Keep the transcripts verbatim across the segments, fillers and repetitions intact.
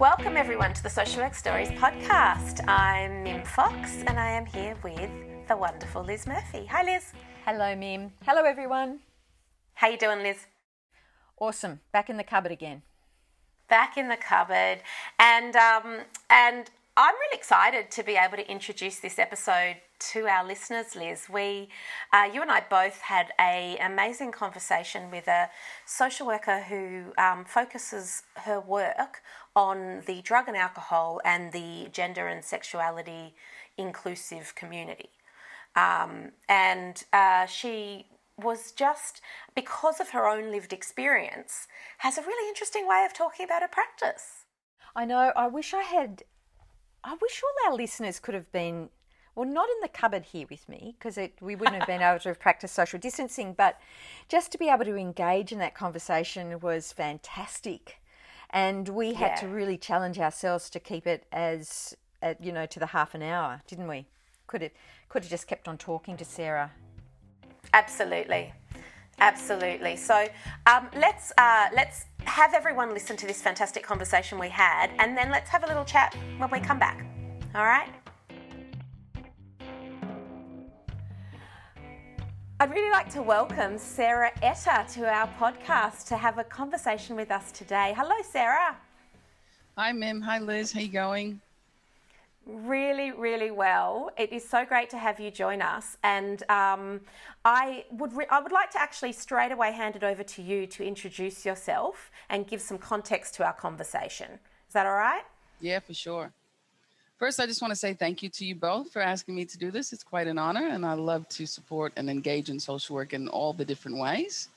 Welcome everyone to the Social Work Stories podcast. I'm Mim Fox and I am here with the wonderful Liz Murphy. Hi Liz. Hello Mim. Hello everyone. How you doing, Liz? Awesome. Back in the cupboard again. Back in the cupboard. And um, and I'm really excited to be able to introduce this episode to our listeners, Liz. We, uh, you and I both had an amazing conversation with a social worker who um, focuses her work on the drug and alcohol and the gender and sexuality inclusive community. Um, and uh, she was just, because of her own lived experience, has a really interesting way of talking about her practice. I know. I wish I had, I wish all our listeners could have been, well, not in the cupboard here with me, because we wouldn't have been able to have practiced social distancing, but just to be able to engage in that conversation was fantastic. And we had yeah. to really challenge ourselves to keep it as, uh, you know, to the half an hour, didn't we? Could it, could have just kept on talking to Sarah. Absolutely. Absolutely. So um, let's uh, let's have everyone listen to this fantastic conversation we had, and then let's have a little chat when we come back. All right? I'd really like to welcome Sarah Etter to our podcast to have a conversation with us today. Hello, Sarah. Hi, Mim. Hi, Liz. How you going? Really, really well. It is so great to have you join us. And um, I would re- I would like to actually straight away hand it over to you to introduce yourself and give some context to our conversation. Is that all right? Yeah, for sure. First, I just want to say thank you to you both for asking me to do this. It's quite an honor, and I love to support and engage in social work in all the different ways.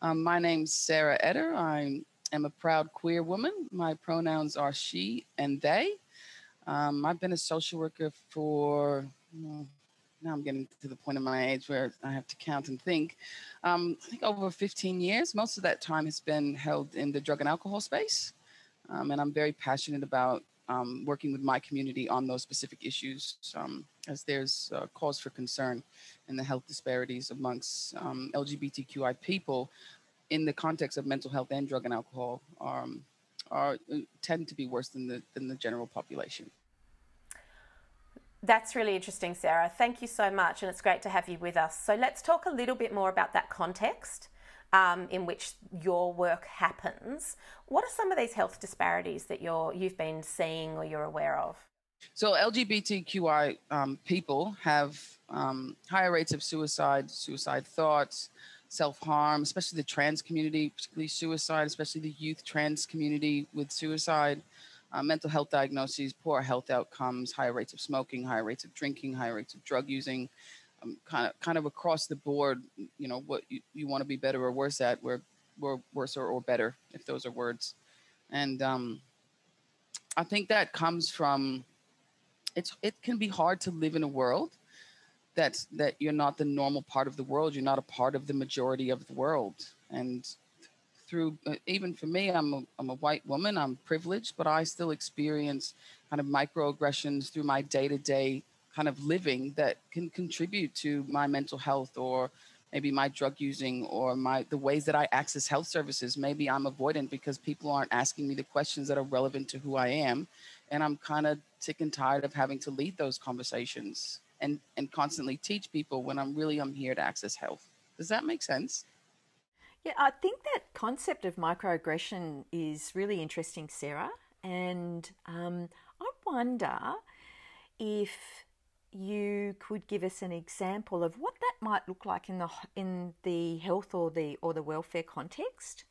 Um, my name's Sarah Etter. I am a proud queer woman. My pronouns are she and they. Um, I've been a social worker for, well, now I'm getting to the point of my age where I have to count and think. Um, I think over fifteen years, most of that time has been held in the drug and alcohol space. Um, and I'm very passionate about Um, working with my community on those specific issues um, as there's uh, cause for concern and the health disparities amongst um, L G B T Q I people in the context of mental health and drug and alcohol um, are tend to be worse than the than the general population. That's really interesting, Sarah. Thank you so much, and it's great to have you with us. So let's talk a little bit more about that context Um, in which your work happens. What are some of these health disparities that you're, you've been seeing or you're aware of? So L G B T Q I um, people have um, higher rates of suicide, suicide thoughts, self-harm, especially the trans community, particularly suicide, especially the youth trans community with suicide, uh, mental health diagnoses, poor health outcomes, higher rates of smoking, higher rates of drinking, higher rates of drug using, Um, kind of, kind of across the board, you know, what you, you want to be better or worse at, we're, we're worse or, or better, if those are words. And um, I think that comes from, it's, it can be hard to live in a world that's, that you're not the normal part of the world. You're not a part of the majority of the world. And through, uh, even for me, I'm a, I'm a white woman, I'm privileged, but I still experience kind of microaggressions through my day-to-day kind of living that can contribute to my mental health or maybe my drug using or my the ways that I access health services. Maybe I'm avoidant because people aren't asking me the questions that are relevant to who I am. And I'm kind of sick and tired of having to lead those conversations and, and constantly teach people when I'm really I'm here to access health. Does that make sense? Yeah, I think that concept of microaggression is really interesting, Sarah. And um, I wonder if you could give us an example of what that might look like in the in the health or the or the welfare context?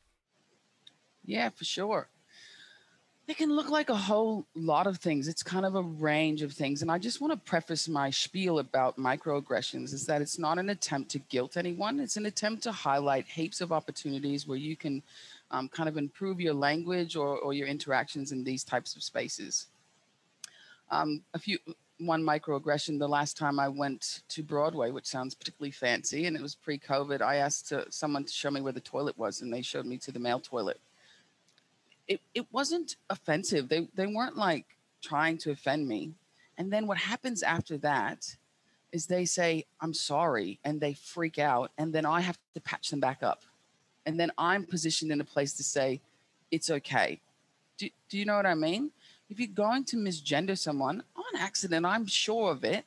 Yeah, for sure. It can look like a whole lot of things. It's kind of a range of things. And I just want to preface my spiel about microaggressions is that it's not an attempt to guilt anyone. It's an attempt to highlight heaps of opportunities where you can um, kind of improve your language or, or your interactions in these types of spaces. Um, a few... One microaggression, the last time I went to Broadway, which sounds particularly fancy, and it was pre-COVID, I asked to, someone to show me where the toilet was, and they showed me to the male toilet. It it wasn't offensive. They they weren't, like, trying to offend me. And then what happens after that is they say, I'm sorry, and they freak out, and then I have to patch them back up. And then I'm positioned in a place to say, it's okay. Do, do you know what I mean? If you're going to misgender someone on accident, I'm sure of it.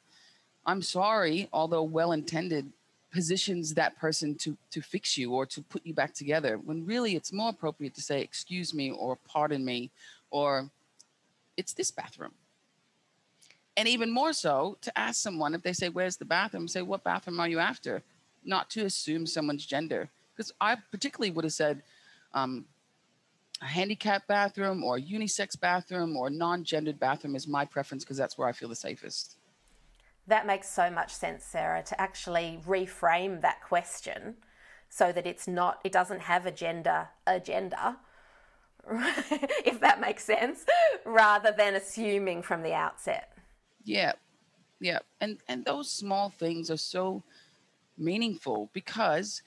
I'm sorry, although well-intended, positions that person to, to fix you or to put you back together, when really it's more appropriate to say, excuse me, or pardon me, or it's this bathroom. And even more so, to ask someone if they say, where's the bathroom? Say, what bathroom are you after? Not to assume someone's gender. Because I particularly would have said um, a handicapped bathroom or a unisex bathroom or non-gendered bathroom is my preference because that's where I feel the safest. That makes so much sense, Sarah, to actually reframe that question so that it's not, it doesn't have a gender agenda, if that makes sense, rather than assuming from the outset. Yeah, yeah. And, and those small things are so meaningful because,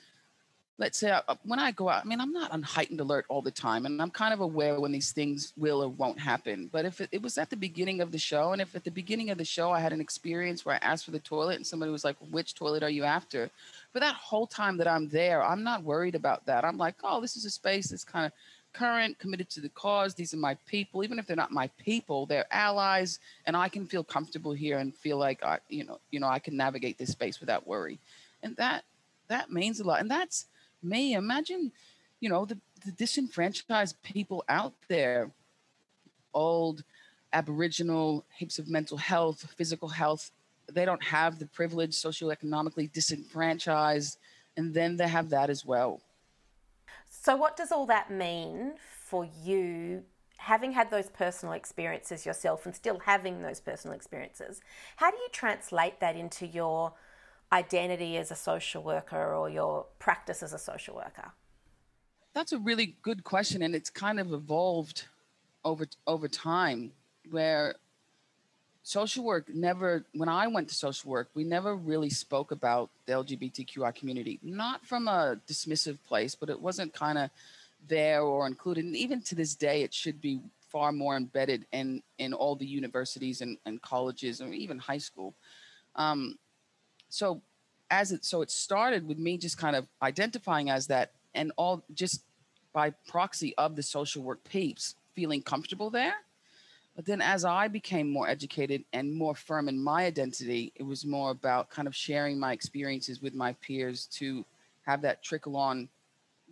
let's say, I, when I go out, I mean, I'm not on heightened alert all the time, and I'm kind of aware when these things will or won't happen. But if it, it was at the beginning of the show, and if at the beginning of the show I had an experience where I asked for the toilet and somebody was like, which toilet are you after? For that whole time that I'm there, I'm not worried about that. I'm like, oh, this is a space that's kind of current, committed to the cause. These are my people. Even if they're not my people, they're allies, and I can feel comfortable here and feel like, I, you know, you know, I can navigate this space without worry. And that that means a lot. And that's me. Imagine, you know, the, the disenfranchised people out there, old, Aboriginal, heaps of mental health, physical health. They don't have the privilege, socioeconomically disenfranchised, and then they have that as well. So what does all that mean for you, having had those personal experiences yourself and still having those personal experiences? How do you translate that into your identity as a social worker or your practice as a social worker? That's a really good question, and it's kind of evolved over over time, where social work never, when I went to social work, we never really spoke about the L G B T Q I community, not from a dismissive place, but it wasn't kind of there or included. And even to this day, it should be far more embedded in, in all the universities and, and colleges and even high school. Um, So as it so it started with me just kind of identifying as that, and all just by proxy of the social work peeps feeling comfortable there. But then as I became more educated and more firm in my identity, it was more about kind of sharing my experiences with my peers to have that trickle on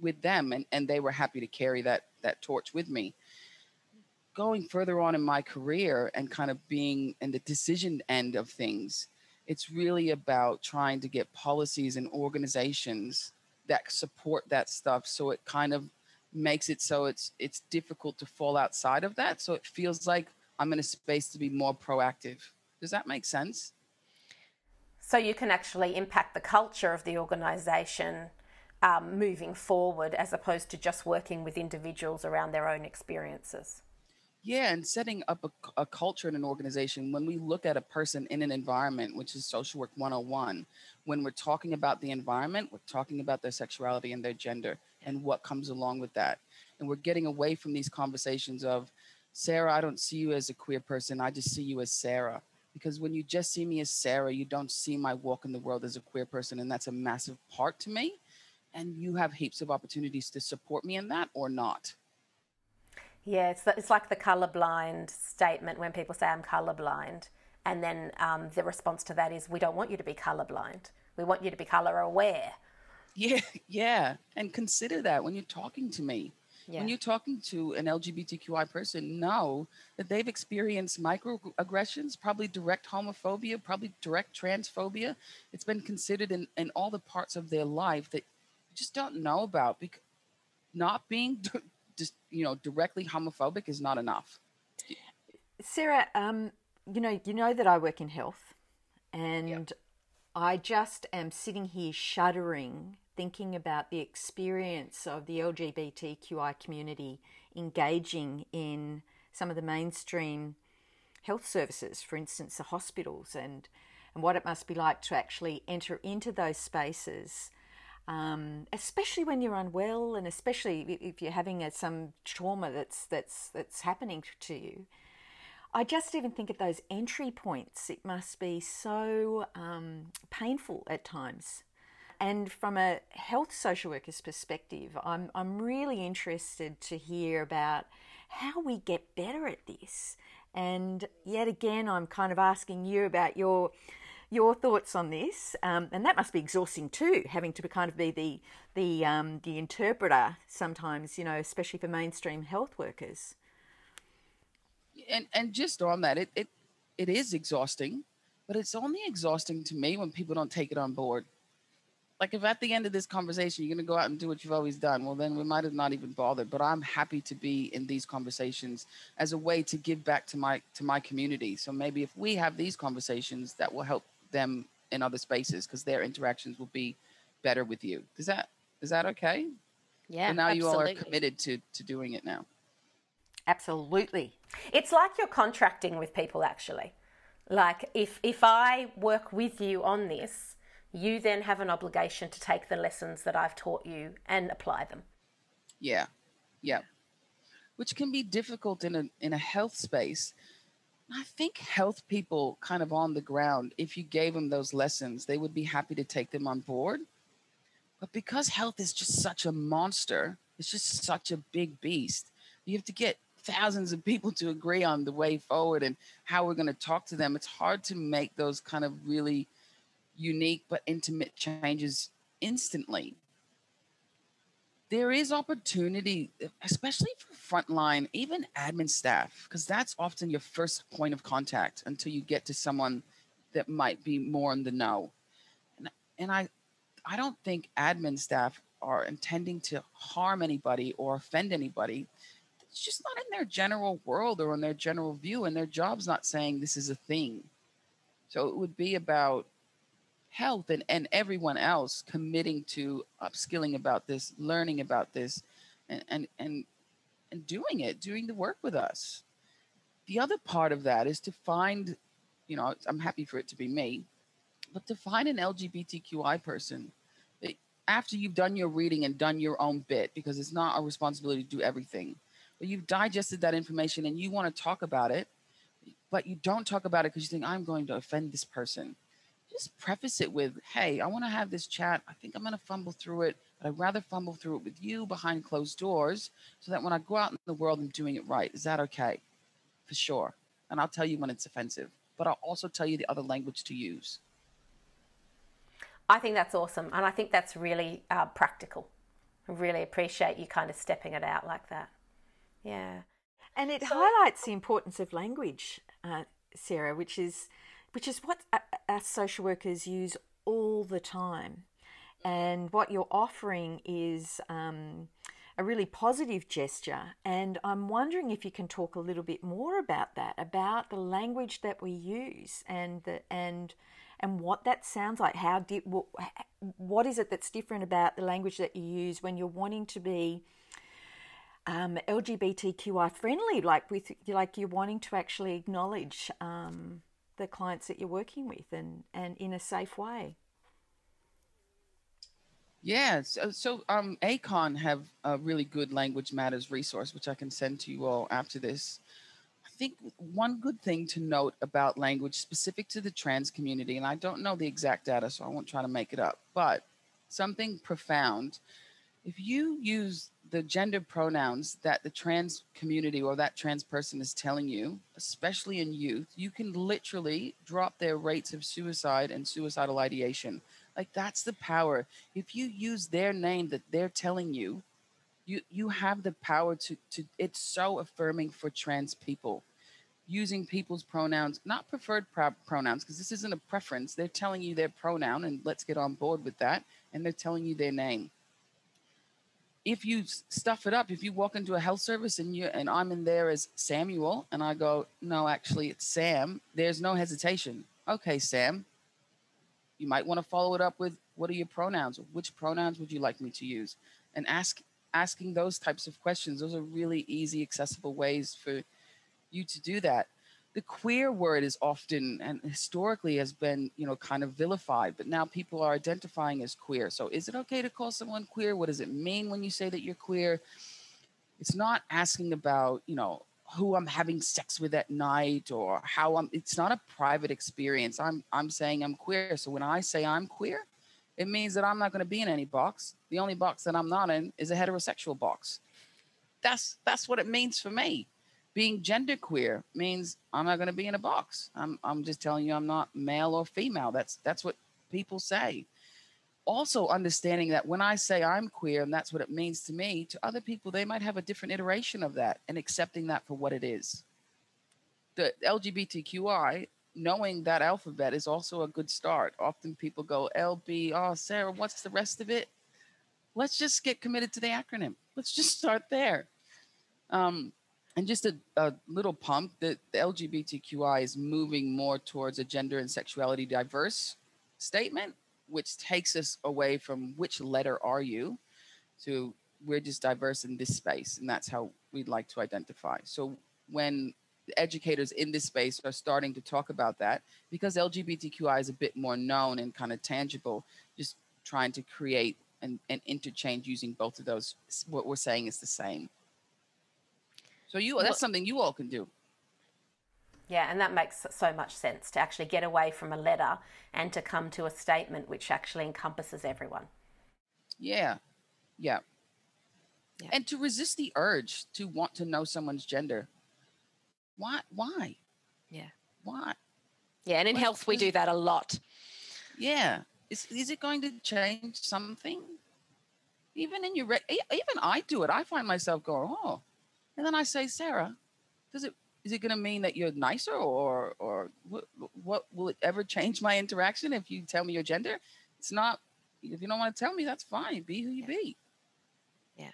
with them, and, and they were happy to carry that that torch with me. Going further on in my career and kind of being in the decision end of things, it's really about trying to get policies and organizations that support that stuff, so it kind of makes it so it's it's difficult to fall outside of that. So it feels like I'm in a space to be more proactive. Does that make sense? So you can actually impact the culture of the organization um, moving forward, as opposed to just working with individuals around their own experiences. Yeah, and setting up a, a culture in an organization, when we look at a person in an environment, which is social work one oh one, when we're talking about the environment, we're talking about their sexuality and their gender and what comes along with that. And we're getting away from these conversations of, Sarah, I don't see you as a queer person, I just see you as Sarah. Because when you just see me as Sarah, you don't see my walk in the world as a queer person, and that's a massive part to me. And you have heaps of opportunities to support me in that or not. Yeah, it's, it's like the colourblind statement when people say I'm colourblind, and then um, the response to that is, we don't want you to be colourblind. We want you to be colour aware. Yeah, yeah, and consider that when you're talking to me. Yeah. When you're talking to an L G B T Q I person, know that they've experienced microaggressions, probably direct homophobia, probably direct transphobia. It's been considered in, in all the parts of their life that you just don't know about, because not being... just, you know, directly homophobic is not enough. Sarah, um, you know, you know that I work in health, and yep. I just am sitting here shuddering, thinking about the experience of the L G B T Q I community engaging in some of the mainstream health services, for instance, the hospitals, and, and what it must be like to actually enter into those spaces. Um, especially when you're unwell, and especially if you're having a, some trauma that's that's that's happening to you. I just even think at those entry points, it must be so um, painful at times. And from a health social worker's perspective, I'm I'm really interested to hear about how we get better at this. And yet again, I'm kind of asking you about your your thoughts on this. Um, and that must be exhausting too, having to kind of be the the um, the interpreter sometimes, you know, especially for mainstream health workers. And and just on that, it it, it is exhausting, but it's only exhausting to me when people don't take it on board. Like if at the end of this conversation, you're going to go out and do what you've always done, well, then we might have not even bothered. But I'm happy to be in these conversations as a way to give back to my to my community. So maybe if we have these conversations, that will help them in other spaces because their interactions will be better with you. Is that is that okay? Yeah, and now absolutely. You all are committed to, to doing it now. Absolutely. It's like you're contracting with people, actually. Like if if I work with you on this, you then have an obligation to take the lessons that I've taught you and apply them. Yeah, yeah. Which can be difficult in a in a health space. I think health people kind of on the ground, if you gave them those lessons, they would be happy to take them on board. But because health is just such a monster, it's just such a big beast, you have to get thousands of people to agree on the way forward and how we're going to talk to them. It's hard to make those kind of really unique but intimate changes instantly. There is opportunity, especially for frontline, even admin staff, because that's often your first point of contact until you get to someone that might be more in the know. And, and I, I don't think admin staff are intending to harm anybody or offend anybody. It's just not in their general world or in their general view, and their job's not saying this is a thing. So it would be about health and, and everyone else committing to upskilling about this, learning about this, and, and, and, and doing it, doing the work with us. The other part of that is to find, you know, I'm happy for it to be me, but to find an L G B T Q I person after you've done your reading and done your own bit, because it's not our responsibility to do everything, but you've digested that information and you want to talk about it, but you don't talk about it because you think I'm going to offend this person. Just preface it with, hey, I want to have this chat. I think I'm going to fumble through it, but I'd rather fumble through it with you behind closed doors so that when I go out in the world, I'm doing it right. Is that okay? For sure. And I'll tell you when it's offensive, but I'll also tell you the other language to use. I think that's awesome. And I think that's really uh, practical. I really appreciate you kind of stepping it out like that. Yeah. And it so, highlights the importance of language, uh, Sarah, which is... which is what our social workers use all the time. And what you're offering is um, a really positive gesture. And I'm wondering if you can talk a little bit more about that, about the language that we use and the, and and what that sounds like. How di- what, what is it that's different about the language that you use when you're wanting to be um, L G B T Q I friendly, like with like you're wanting to actually acknowledge Um, the clients that you're working with and, and in a safe way? Yeah, so, so um, ACON have a really good Language Matters resource, which I can send to you all after this. I think one good thing to note about language specific to the trans community, and I don't know the exact data, so I won't try to make it up, but something profound. If you use the gender pronouns that the trans community or that trans person is telling you, especially in youth, you can literally drop their rates of suicide and suicidal ideation. Like that's the power. If you use their name that they're telling you, you, you have the power to, to, it's so affirming for trans people. Using people's pronouns, not preferred pro- pronouns, because this isn't a preference. They're telling you their pronoun and let's get on board with that. And they're telling you their name. If you stuff it up, if you walk into a health service and you and I'm in there as Samuel and I go, no, actually it's Sam, there's no hesitation. Okay, Sam, you might want to follow it up with, what are your pronouns? Which pronouns would you like me to use? And ask asking those types of questions. Those are really easy, accessible ways for you to do that. The queer word is often and historically has been, you know, kind of vilified, but now people are identifying as queer. So is it okay to call someone queer? What does it mean when you say that you're queer? It's not asking about, you know, who I'm having sex with at night or how I'm, it's not a private experience. I'm, I'm saying I'm queer. So when I say I'm queer, it means that I'm not going to be in any box. The only box that I'm not in is a heterosexual box. that's that's what it means for me. Being genderqueer means I'm not going to be in a box. I'm I'm just telling you I'm not male or female. That's that's what people say. Also understanding that when I say I'm queer and that's what it means to me, to other people, they might have a different iteration of that and accepting that for what it is. The L G B T Q I, knowing that alphabet is also a good start. Often people go L B, oh, Sarah, what's the rest of it? Let's just get committed to the acronym. Let's just start there. Um, and just a, a little pump that the L G B T Q I is moving more towards a gender and sexuality diverse statement, which takes us away from which letter are you to we're just diverse in this space. And that's how we'd like to identify. So when educators in this space are starting to talk about that, because L G B T Q I is a bit more known and kind of tangible, just trying to create an, an interchange using both of those. What we're saying is the same. So you that's well, something you all can do. Yeah, and that makes so much sense, to actually get away from a letter and to come to a statement which actually encompasses everyone. Yeah, yeah. yeah. And to resist the urge to want to know someone's gender. Why? Why? Yeah. Why? Yeah, and in what, health we do that a lot. Yeah. Is is it going to change something? Even in your, re- even I do it. I find myself going, oh, and then I say, Sarah, does it? Is it going to mean that you're nicer, or or what, what will it ever change my interaction if you tell me your gender? It's not. If you don't want to tell me, that's fine. Be who you yeah. be. Yeah.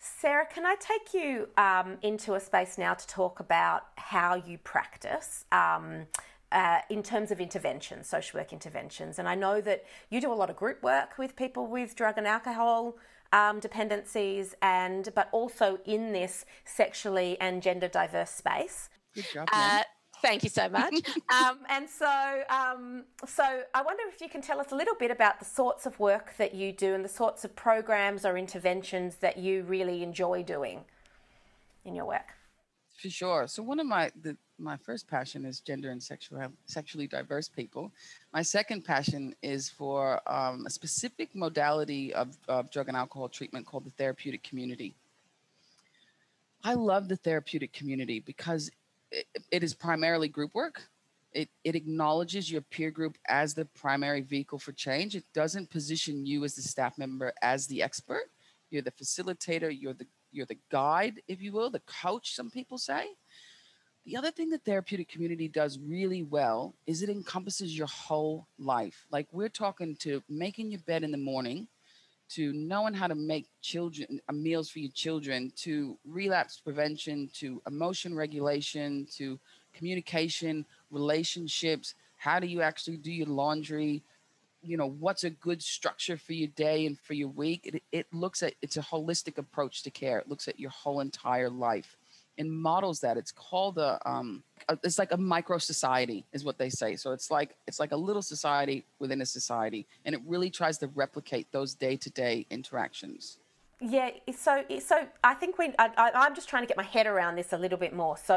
Sarah, can I take you um, into a space now to talk about how you practice um, uh, in terms of interventions, social work interventions? And I know that you do a lot of group work with people with drug and alcohol Um, dependencies, and but also in this sexually and gender diverse space. Good job, uh, thank you so much. um, and so, um, so I wonder if you can tell us a little bit about the sorts of work that you do and the sorts of programs or interventions that you really enjoy doing in your work. For sure. So one of my the, my first passion is gender and sexual sexually diverse people. My second passion is for um, a specific modality of, of drug and alcohol treatment called the therapeutic community. I love the therapeutic community because it, it is primarily group work. It it acknowledges your peer group as the primary vehicle for change. It doesn't position you as the staff member as the expert. You're the facilitator. You're the You're the guide, if you will, the coach, some people say. The other thing the therapeutic community does really well is it encompasses your whole life. Like, we're talking to making your bed in the morning, to knowing how to make children uh, meals for your children, to relapse prevention, to emotion regulation, to communication, relationships. How do you actually do your laundry? You know, what's a good structure for your day and for your week? It, it looks at, it's a holistic approach to care. It looks at your whole entire life and models that. It's called a, um, it's like a micro society is what they say. So it's like, it's like a little society within a society. And it really tries to replicate those day-to-day interactions. Yeah. So, so I think we, I, I, I'm just trying to get my head around this a little bit more. So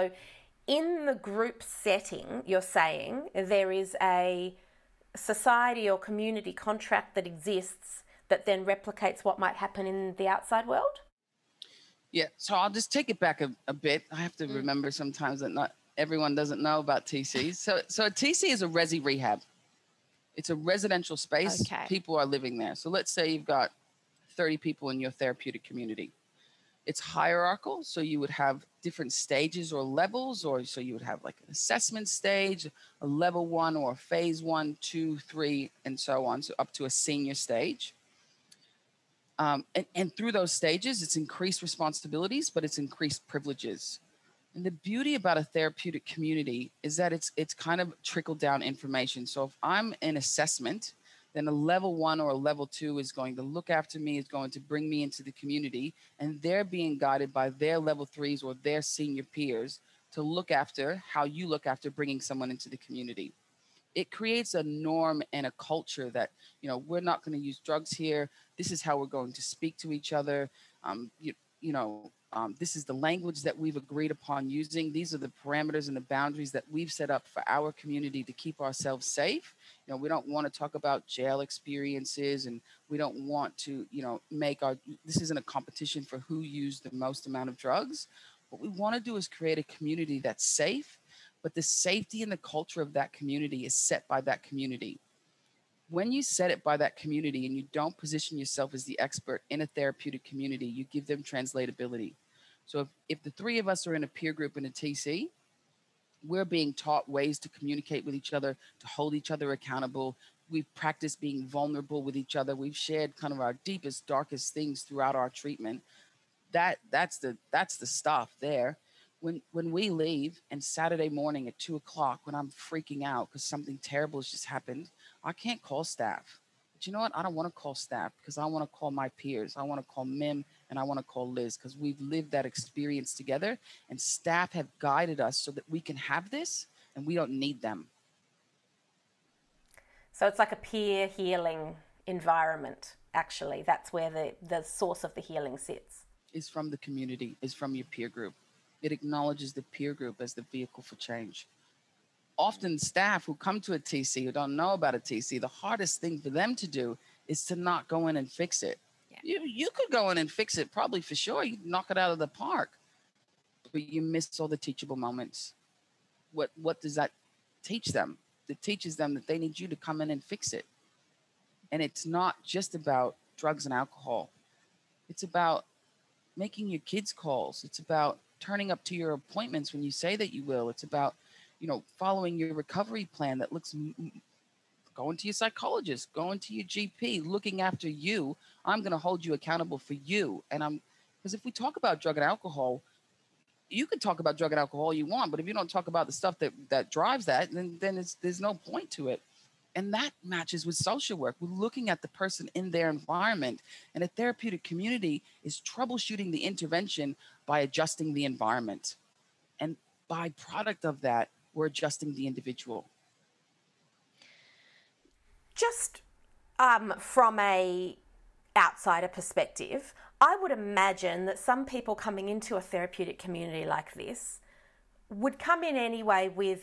in the group setting, you're saying there is a society or community contract that exists that then replicates what might happen in the outside world? Yeah, so I'll just take it back a, a bit. I have to mm. remember sometimes that not everyone doesn't know about T Cs. So so a T C is a resi rehab. It's a residential space. Okay. People are living there. So let's say you've got thirty people in your therapeutic community. It's hierarchical, so you would have different stages or levels, or so you would have like an assessment stage, a level one or a phase one, two, three, and so on, so up to a senior stage. Um, and, and through those stages, it's increased responsibilities, but it's increased privileges. And the beauty about a therapeutic community is that it's it's kind of trickle-down information. So if I'm in assessment, then a level one or a level two is going to look after me, is going to bring me into the community, and they're being guided by their level threes or their senior peers to look after how you look after bringing someone into the community. It creates a norm and a culture that, you know, we're not going to use drugs here. This is how we're going to speak to each other. Um, you, you know, um, this is the language that we've agreed upon using. These are the parameters and the boundaries that we've set up for our community to keep ourselves safe. You know, we don't want to talk about jail experiences, and we don't want to, you know, make our, this isn't a competition for who used the most amount of drugs. What we want to do is create a community that's safe, but the safety and the culture of that community is set by that community. When you set it by that community and you don't position yourself as the expert in a therapeutic community, you give them translatability. So if, if the three of us are in a peer group in a T C, we're being taught ways to communicate with each other, to hold each other accountable. We've practiced being vulnerable with each other. We've shared kind of our deepest, darkest things throughout our treatment. That that's the that's the stuff there. When when we leave and Saturday morning at two o'clock when I'm freaking out because something terrible has just happened, I can't call staff. But you know what? I don't want to call staff because I want to call my peers. I want to call Mim and I want to call Liz because we've lived that experience together, and staff have guided us so that we can have this and we don't need them. So it's like a peer healing environment, actually. That's where the, the source of the healing sits. Is from the community, is from your peer group. It acknowledges the peer group as the vehicle for change. Often staff who come to a T C who don't know about a T C, the hardest thing for them to do is to not go in and fix it. Yeah. You you could go in and fix it probably for sure. You'd knock it out of the park. But you miss all the teachable moments. What what does that teach them? It teaches them that they need you to come in and fix it. And it's not just about drugs and alcohol. It's about making your kids calls. It's about turning up to your appointments when you say that you will. It's about, you know, following your recovery plan that looks, going to your psychologist, going to your G P, looking after you. I'm going to hold you accountable for you. And I'm, because if we talk about drug and alcohol, you can talk about drug and alcohol all you want, but if you don't talk about the stuff that, that drives that, then, then it's, there's no point to it. And that matches with social work. We're looking at the person in their environment. And a therapeutic community is troubleshooting the intervention by adjusting the environment. And byproduct of that, we're adjusting the individual. Just um, from a outsider perspective, I would imagine that some people coming into a therapeutic community like this would come in anyway with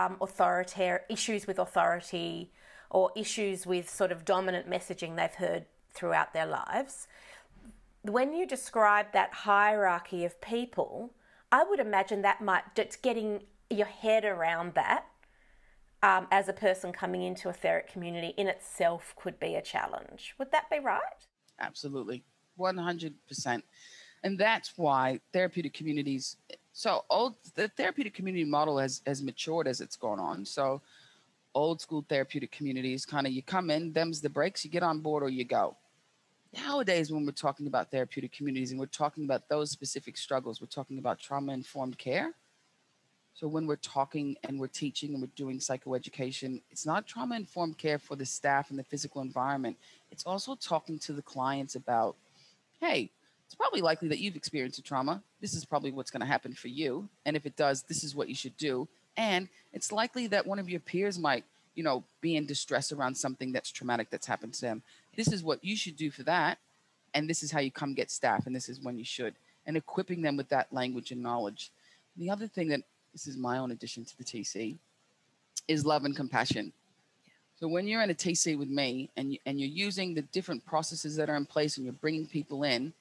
Um, authoritarian issues with authority or issues with sort of dominant messaging they've heard throughout their lives. When you describe that hierarchy of people, I would imagine that might, it's getting your head around that um, as a person coming into a therapeutic community in itself could be a challenge. Would that be right? Absolutely, one hundred percent. And that's why therapeutic communities, So old, the therapeutic community model has, has matured as it's gone on. So old school therapeutic communities, kind of you come in, them's the breaks, you get on board or you go. Nowadays, when we're talking about therapeutic communities and we're talking about those specific struggles, we're talking about trauma-informed care. So when we're talking and we're teaching and we're doing psychoeducation, it's not trauma-informed care for the staff and the physical environment. It's also talking to the clients about, hey, it's probably likely that you've experienced a trauma. This is probably what's going to happen for you. And if it does, this is what you should do. And it's likely that one of your peers might, you know, be in distress around something that's traumatic that's happened to them. This is what you should do for that. And this is how you come get staff. And this is when you should. And equipping them with that language and knowledge. The other thing that, this is my own addition to the T C, is love and compassion. So when you're in a T C with me and you, and you're using the different processes that are in place and you're bringing people in,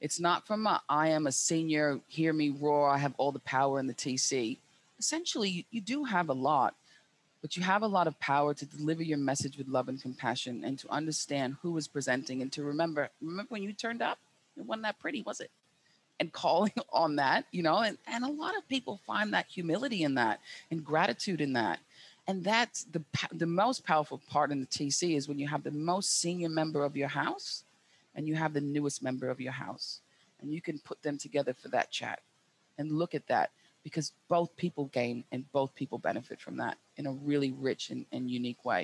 it's not from a, I am a senior, hear me roar, I have all the power in the T C. Essentially, you, you do have a lot, but you have a lot of power to deliver your message with love and compassion and to understand who is presenting and to remember, remember when you turned up? It wasn't that pretty, was it? And calling on that, you know, and, and a lot of people find that humility in that and gratitude in that. And that's the, the most powerful part in the T C is when you have the most senior member of your house and you have the newest member of your house, and you can put them together for that chat and look at that, because both people gain and both people benefit from that in a really rich and, and unique way.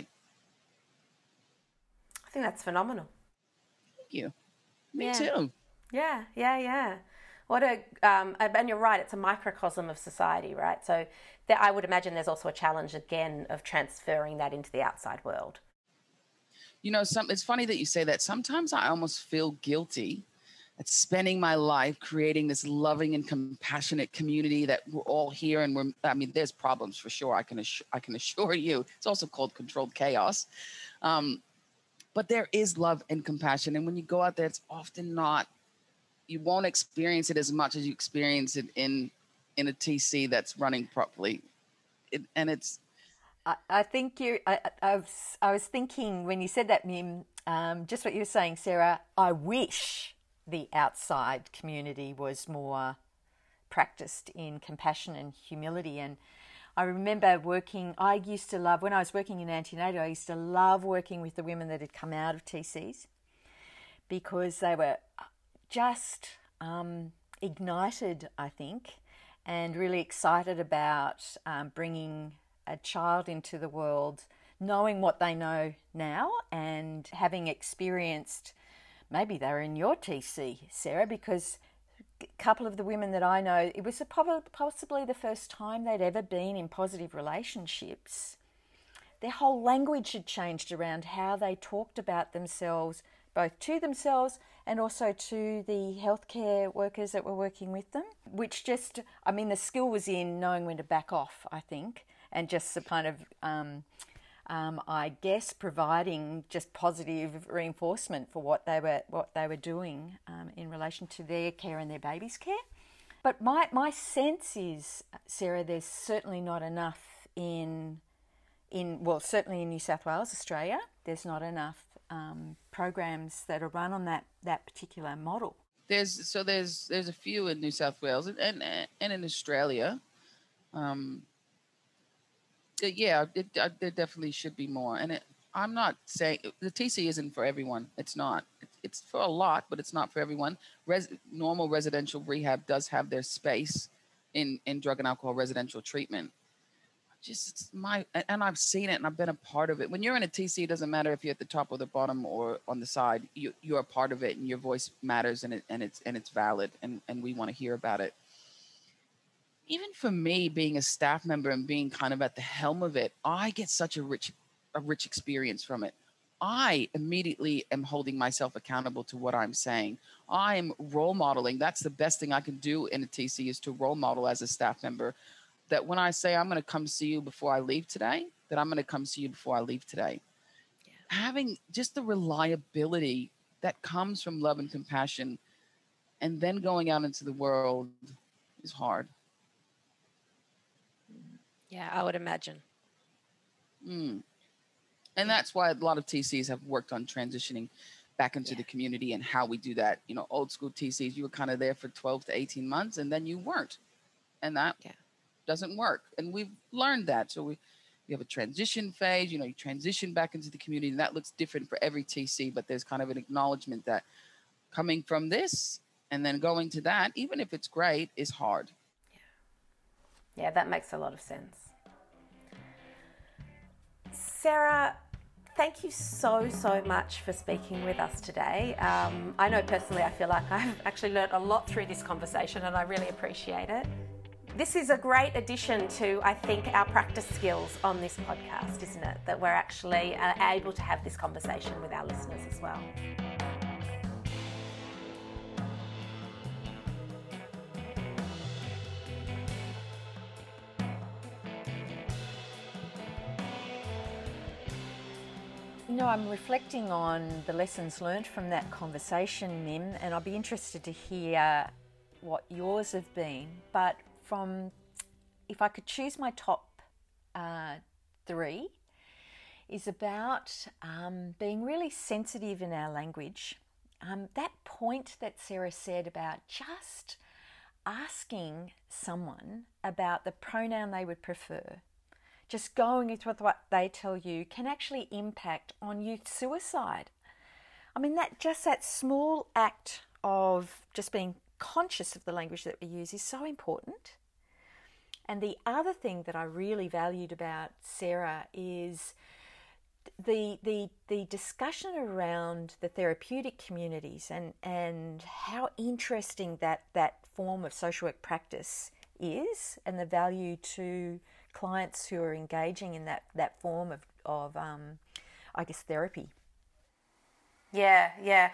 I think that's phenomenal. Thank you. Me yeah. too. Yeah, yeah, yeah. What a, um, and you're right, it's a microcosm of society, right? So there, I would imagine there's also a challenge again of transferring that into the outside world. You know, some, it's funny that you say that. Sometimes I almost feel guilty at spending my life creating this loving and compassionate community that we're all here and we're, I mean, there's problems for sure. I can assure, I can assure you. It's also called controlled chaos. Um, but there is love and compassion. And when you go out there, it's often not, you won't experience it as much as you experience it in, in a T C that's running properly. It, and it's, I, I think you, I, I, was, I was thinking when you said that, Mim, um, just what you were saying, Sarah, I wish the outside community was more practiced in compassion and humility. And I remember working, I used to love, when I was working in antenatal, I used to love working with the women that had come out of T Cs because they were just um, ignited, I think, and really excited about um, bringing a child into the world, knowing what they know now and having experienced. Maybe they were in your T C, Sarah, because a couple of the women that I know, it was possibly the first time they'd ever been in positive relationships. Their whole language had changed around how they talked about themselves, both to themselves and also to the healthcare workers that were working with them, which just, I mean, the skill was in knowing when to back off, I think, and just the kind of... Um, Um, I guess providing just positive reinforcement for what they were what they were doing um, in relation to their care and their baby's care. But my, my sense is, Sarah, there's certainly not enough in in well certainly in New South Wales, Australia. There's not enough um, programs that are run on that that particular model. There's so there's there's a few in New South Wales and and, and in Australia. Um, Yeah, it, it, there definitely should be more. And it, I'm not saying the T C isn't for everyone. It's not. It, it's for a lot, but it's not for everyone. Res, normal residential rehab does have their space in, in drug and alcohol residential treatment. Just it's my and I've seen it and I've been a part of it. When you're in a T C, it doesn't matter if you're at the top or the bottom or on the side. You you're a part of it, and your voice matters, and it and it's and it's valid, and, and we want to hear about it. Even for me, being a staff member and being kind of at the helm of it, I get such a rich, a rich experience from it. I immediately am holding myself accountable to what I'm saying. I'm role modeling. That's the best thing I can do in a T C is to role model as a staff member that when I say I'm going to come see you before I leave today, that I'm going to come see you before I leave today. Yeah. Having just the reliability that comes from love and compassion and then going out into the world is hard. Yeah, I would imagine. Mm. And that's why a lot of T Cs have worked on transitioning back into yeah. the community and how we do that. You know, old school T Cs, you were kind of there for twelve to eighteen months and then you weren't. And that yeah. doesn't work. And we've learned that. So we, we have a transition phase, you know, you transition back into the community and that looks different for every T C, but there's kind of an acknowledgement that coming from this and then going to that, even if it's great, is hard. Yeah, that makes a lot of sense. Sarah, thank you so, so much for speaking with us today. Um, I know personally I feel like I've actually learnt a lot through this conversation and I really appreciate it. This is a great addition to, I think, our practice skills on this podcast, isn't it? That we're actually uh, able to have this conversation with our listeners as well. You know, I'm reflecting on the lessons learned from that conversation, Mim, and I'll be interested to hear what yours have been. But from, if I could choose my top uh, three, is about um, being really sensitive in our language. Um, that point that Sarah said about just asking someone about the pronoun they would prefer, just going with what they tell you can actually impact on youth suicide. I mean, that just that small act of just being conscious of the language that we use is so important. And the other thing that I really valued about Sarah is the the the discussion around the therapeutic communities and and how interesting that that form of social work practice is and the value to clients who are engaging in that that form of, of um, I guess, therapy. Yeah, yeah.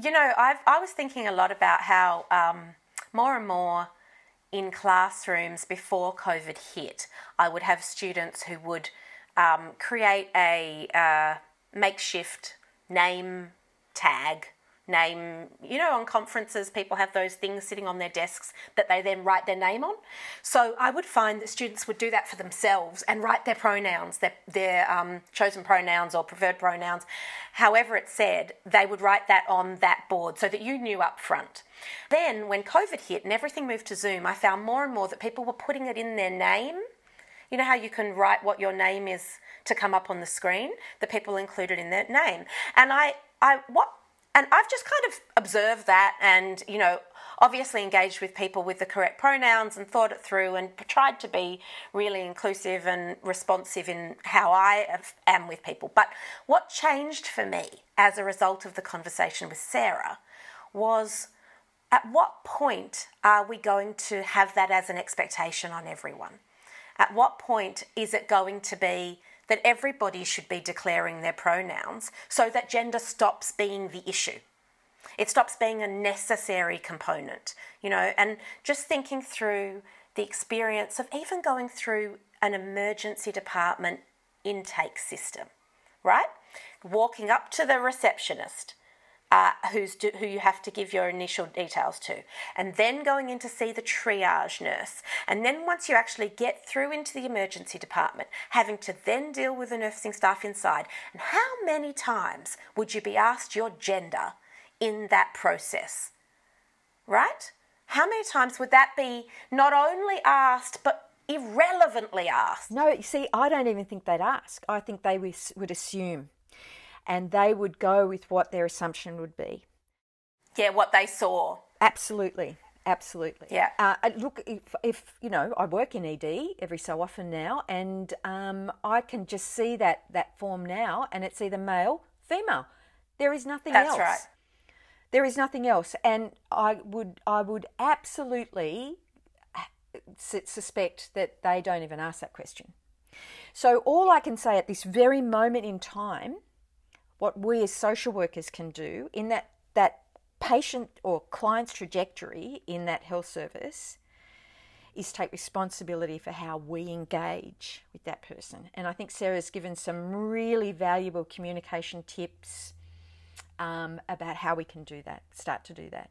you know, I've, I was thinking a lot about how um, more and more in classrooms before COVID hit, I would have students who would um, create a uh, makeshift name tag, name, you know, on conferences, people have those things sitting on their desks that they then write their name on. So I would find that students would do that for themselves and write their pronouns, their, their um, chosen pronouns or preferred pronouns, however it's said, they would write that on that board so that you knew up front. Then when COVID hit and everything moved to Zoom, I found more and more that people were putting it in their name. You know how you can write what your name is to come up on the screen? The people included in their name. And I, I what And I've just kind of observed that and, you know, obviously engaged with people with the correct pronouns and thought it through and tried to be really inclusive and responsive in how I am with people. But what changed for me as a result of the conversation with Sarah was, at what point are we going to have that as an expectation on everyone? At what point is it going to be that everybody should be declaring their pronouns so that gender stops being the issue? It stops being a necessary component, you know, and just thinking through the experience of even going through an emergency department intake system, right? Walking up to the receptionist uh, who's do, who you have to give your initial details to, and then going in to see the triage nurse. And then once you actually get through into the emergency department, having to then deal with the nursing staff inside. And how many times would you be asked your gender in that process, right? How many times would that be not only asked, but irrelevantly asked? No, you see, I don't even think they'd ask. I think they would assume. And they would go with what their assumption would be. Yeah, what they saw. Absolutely, absolutely. Yeah. Uh, look, if, if, you know, I work in E D every so often now, and um, I can just see that, that form now, and it's either male, female. There is nothing else. That's right. There is nothing else. And I would, I would absolutely suspect that they don't even ask that question. So all I can say at this very moment in time, what we as social workers can do in that, that patient or client's trajectory in that health service is take responsibility for how we engage with that person. And I think Sarah's given some really valuable communication tips um, about how we can do that, start to do that.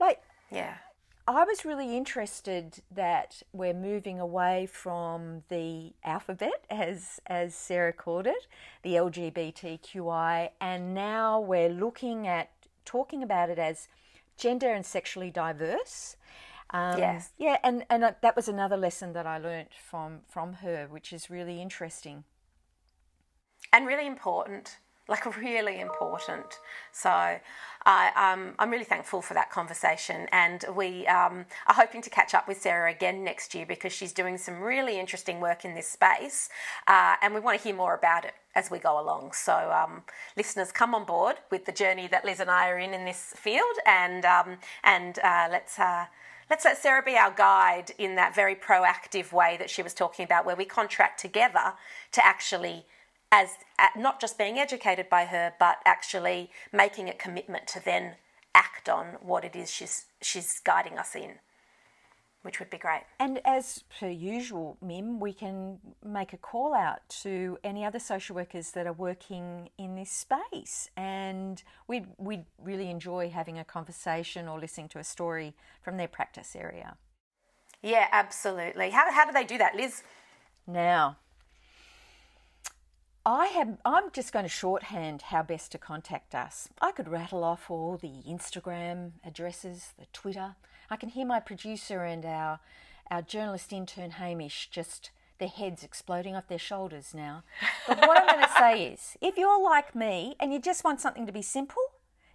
Like, yeah, I was really interested that we're moving away from the alphabet, as as Sarah called it, the L G B T Q I, and now we're looking at talking about it as gender and sexually diverse. Um, yes. Yeah, and, and that was another lesson that I learnt from, from her, which is really interesting. And really important. Like, really important. So I, um, I'm really thankful for that conversation, and we um, are hoping to catch up with Sarah again next year because she's doing some really interesting work in this space, uh, and we want to hear more about it as we go along. So um, listeners, come on board with the journey that Liz and I are in in this field, and um, and uh, let's... Uh, Let's let Sarah be our guide in that very proactive way that she was talking about, where we contract together to actually, as not just being educated by her, but actually making a commitment to then act on what it is she's she's guiding us in, which would be great. And as per usual, Mim, we can make a call out to any other social workers that are working in this space. And we'd, we'd really enjoy having a conversation or listening to a story from their practice area. Yeah, absolutely. How, how do they do that, Liz? Now, I have, I'm just going to shorthand how best to contact us. I could rattle off all the Instagram addresses, the Twitter. I can hear my producer and our our journalist intern Hamish, just their heads exploding off their shoulders now. But what I'm going to say is, if you're like me and you just want something to be simple,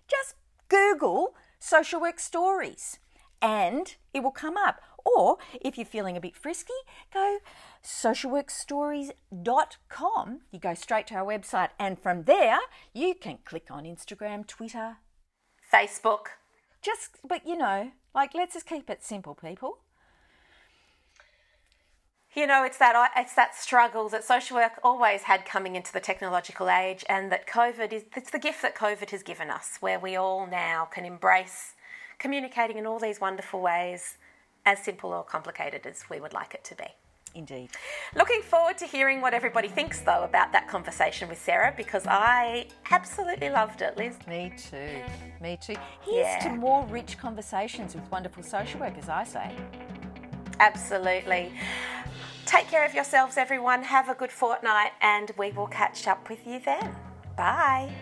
just Google Social Work Stories and it will come up. Or if you're feeling a bit frisky, go social work stories dot com. You go straight to our website, and from there you can click on Instagram, Twitter, Facebook. Just, but you know, like, let's just keep it simple, people. You know, it's that it's that struggle that social work always had coming into the technological age, and that COVID is, it's the gift that COVID has given us, where we all now can embrace communicating in all these wonderful ways, as simple or complicated as we would like it to be. Indeed. Looking forward to hearing what everybody thinks, though, about that conversation with Sarah, because I absolutely loved it, Liz. Me too. Me too. Here's yeah. to more rich conversations with wonderful social workers, I say. Absolutely. Take care of yourselves, everyone. Have a good fortnight, and we will catch up with you then. Bye.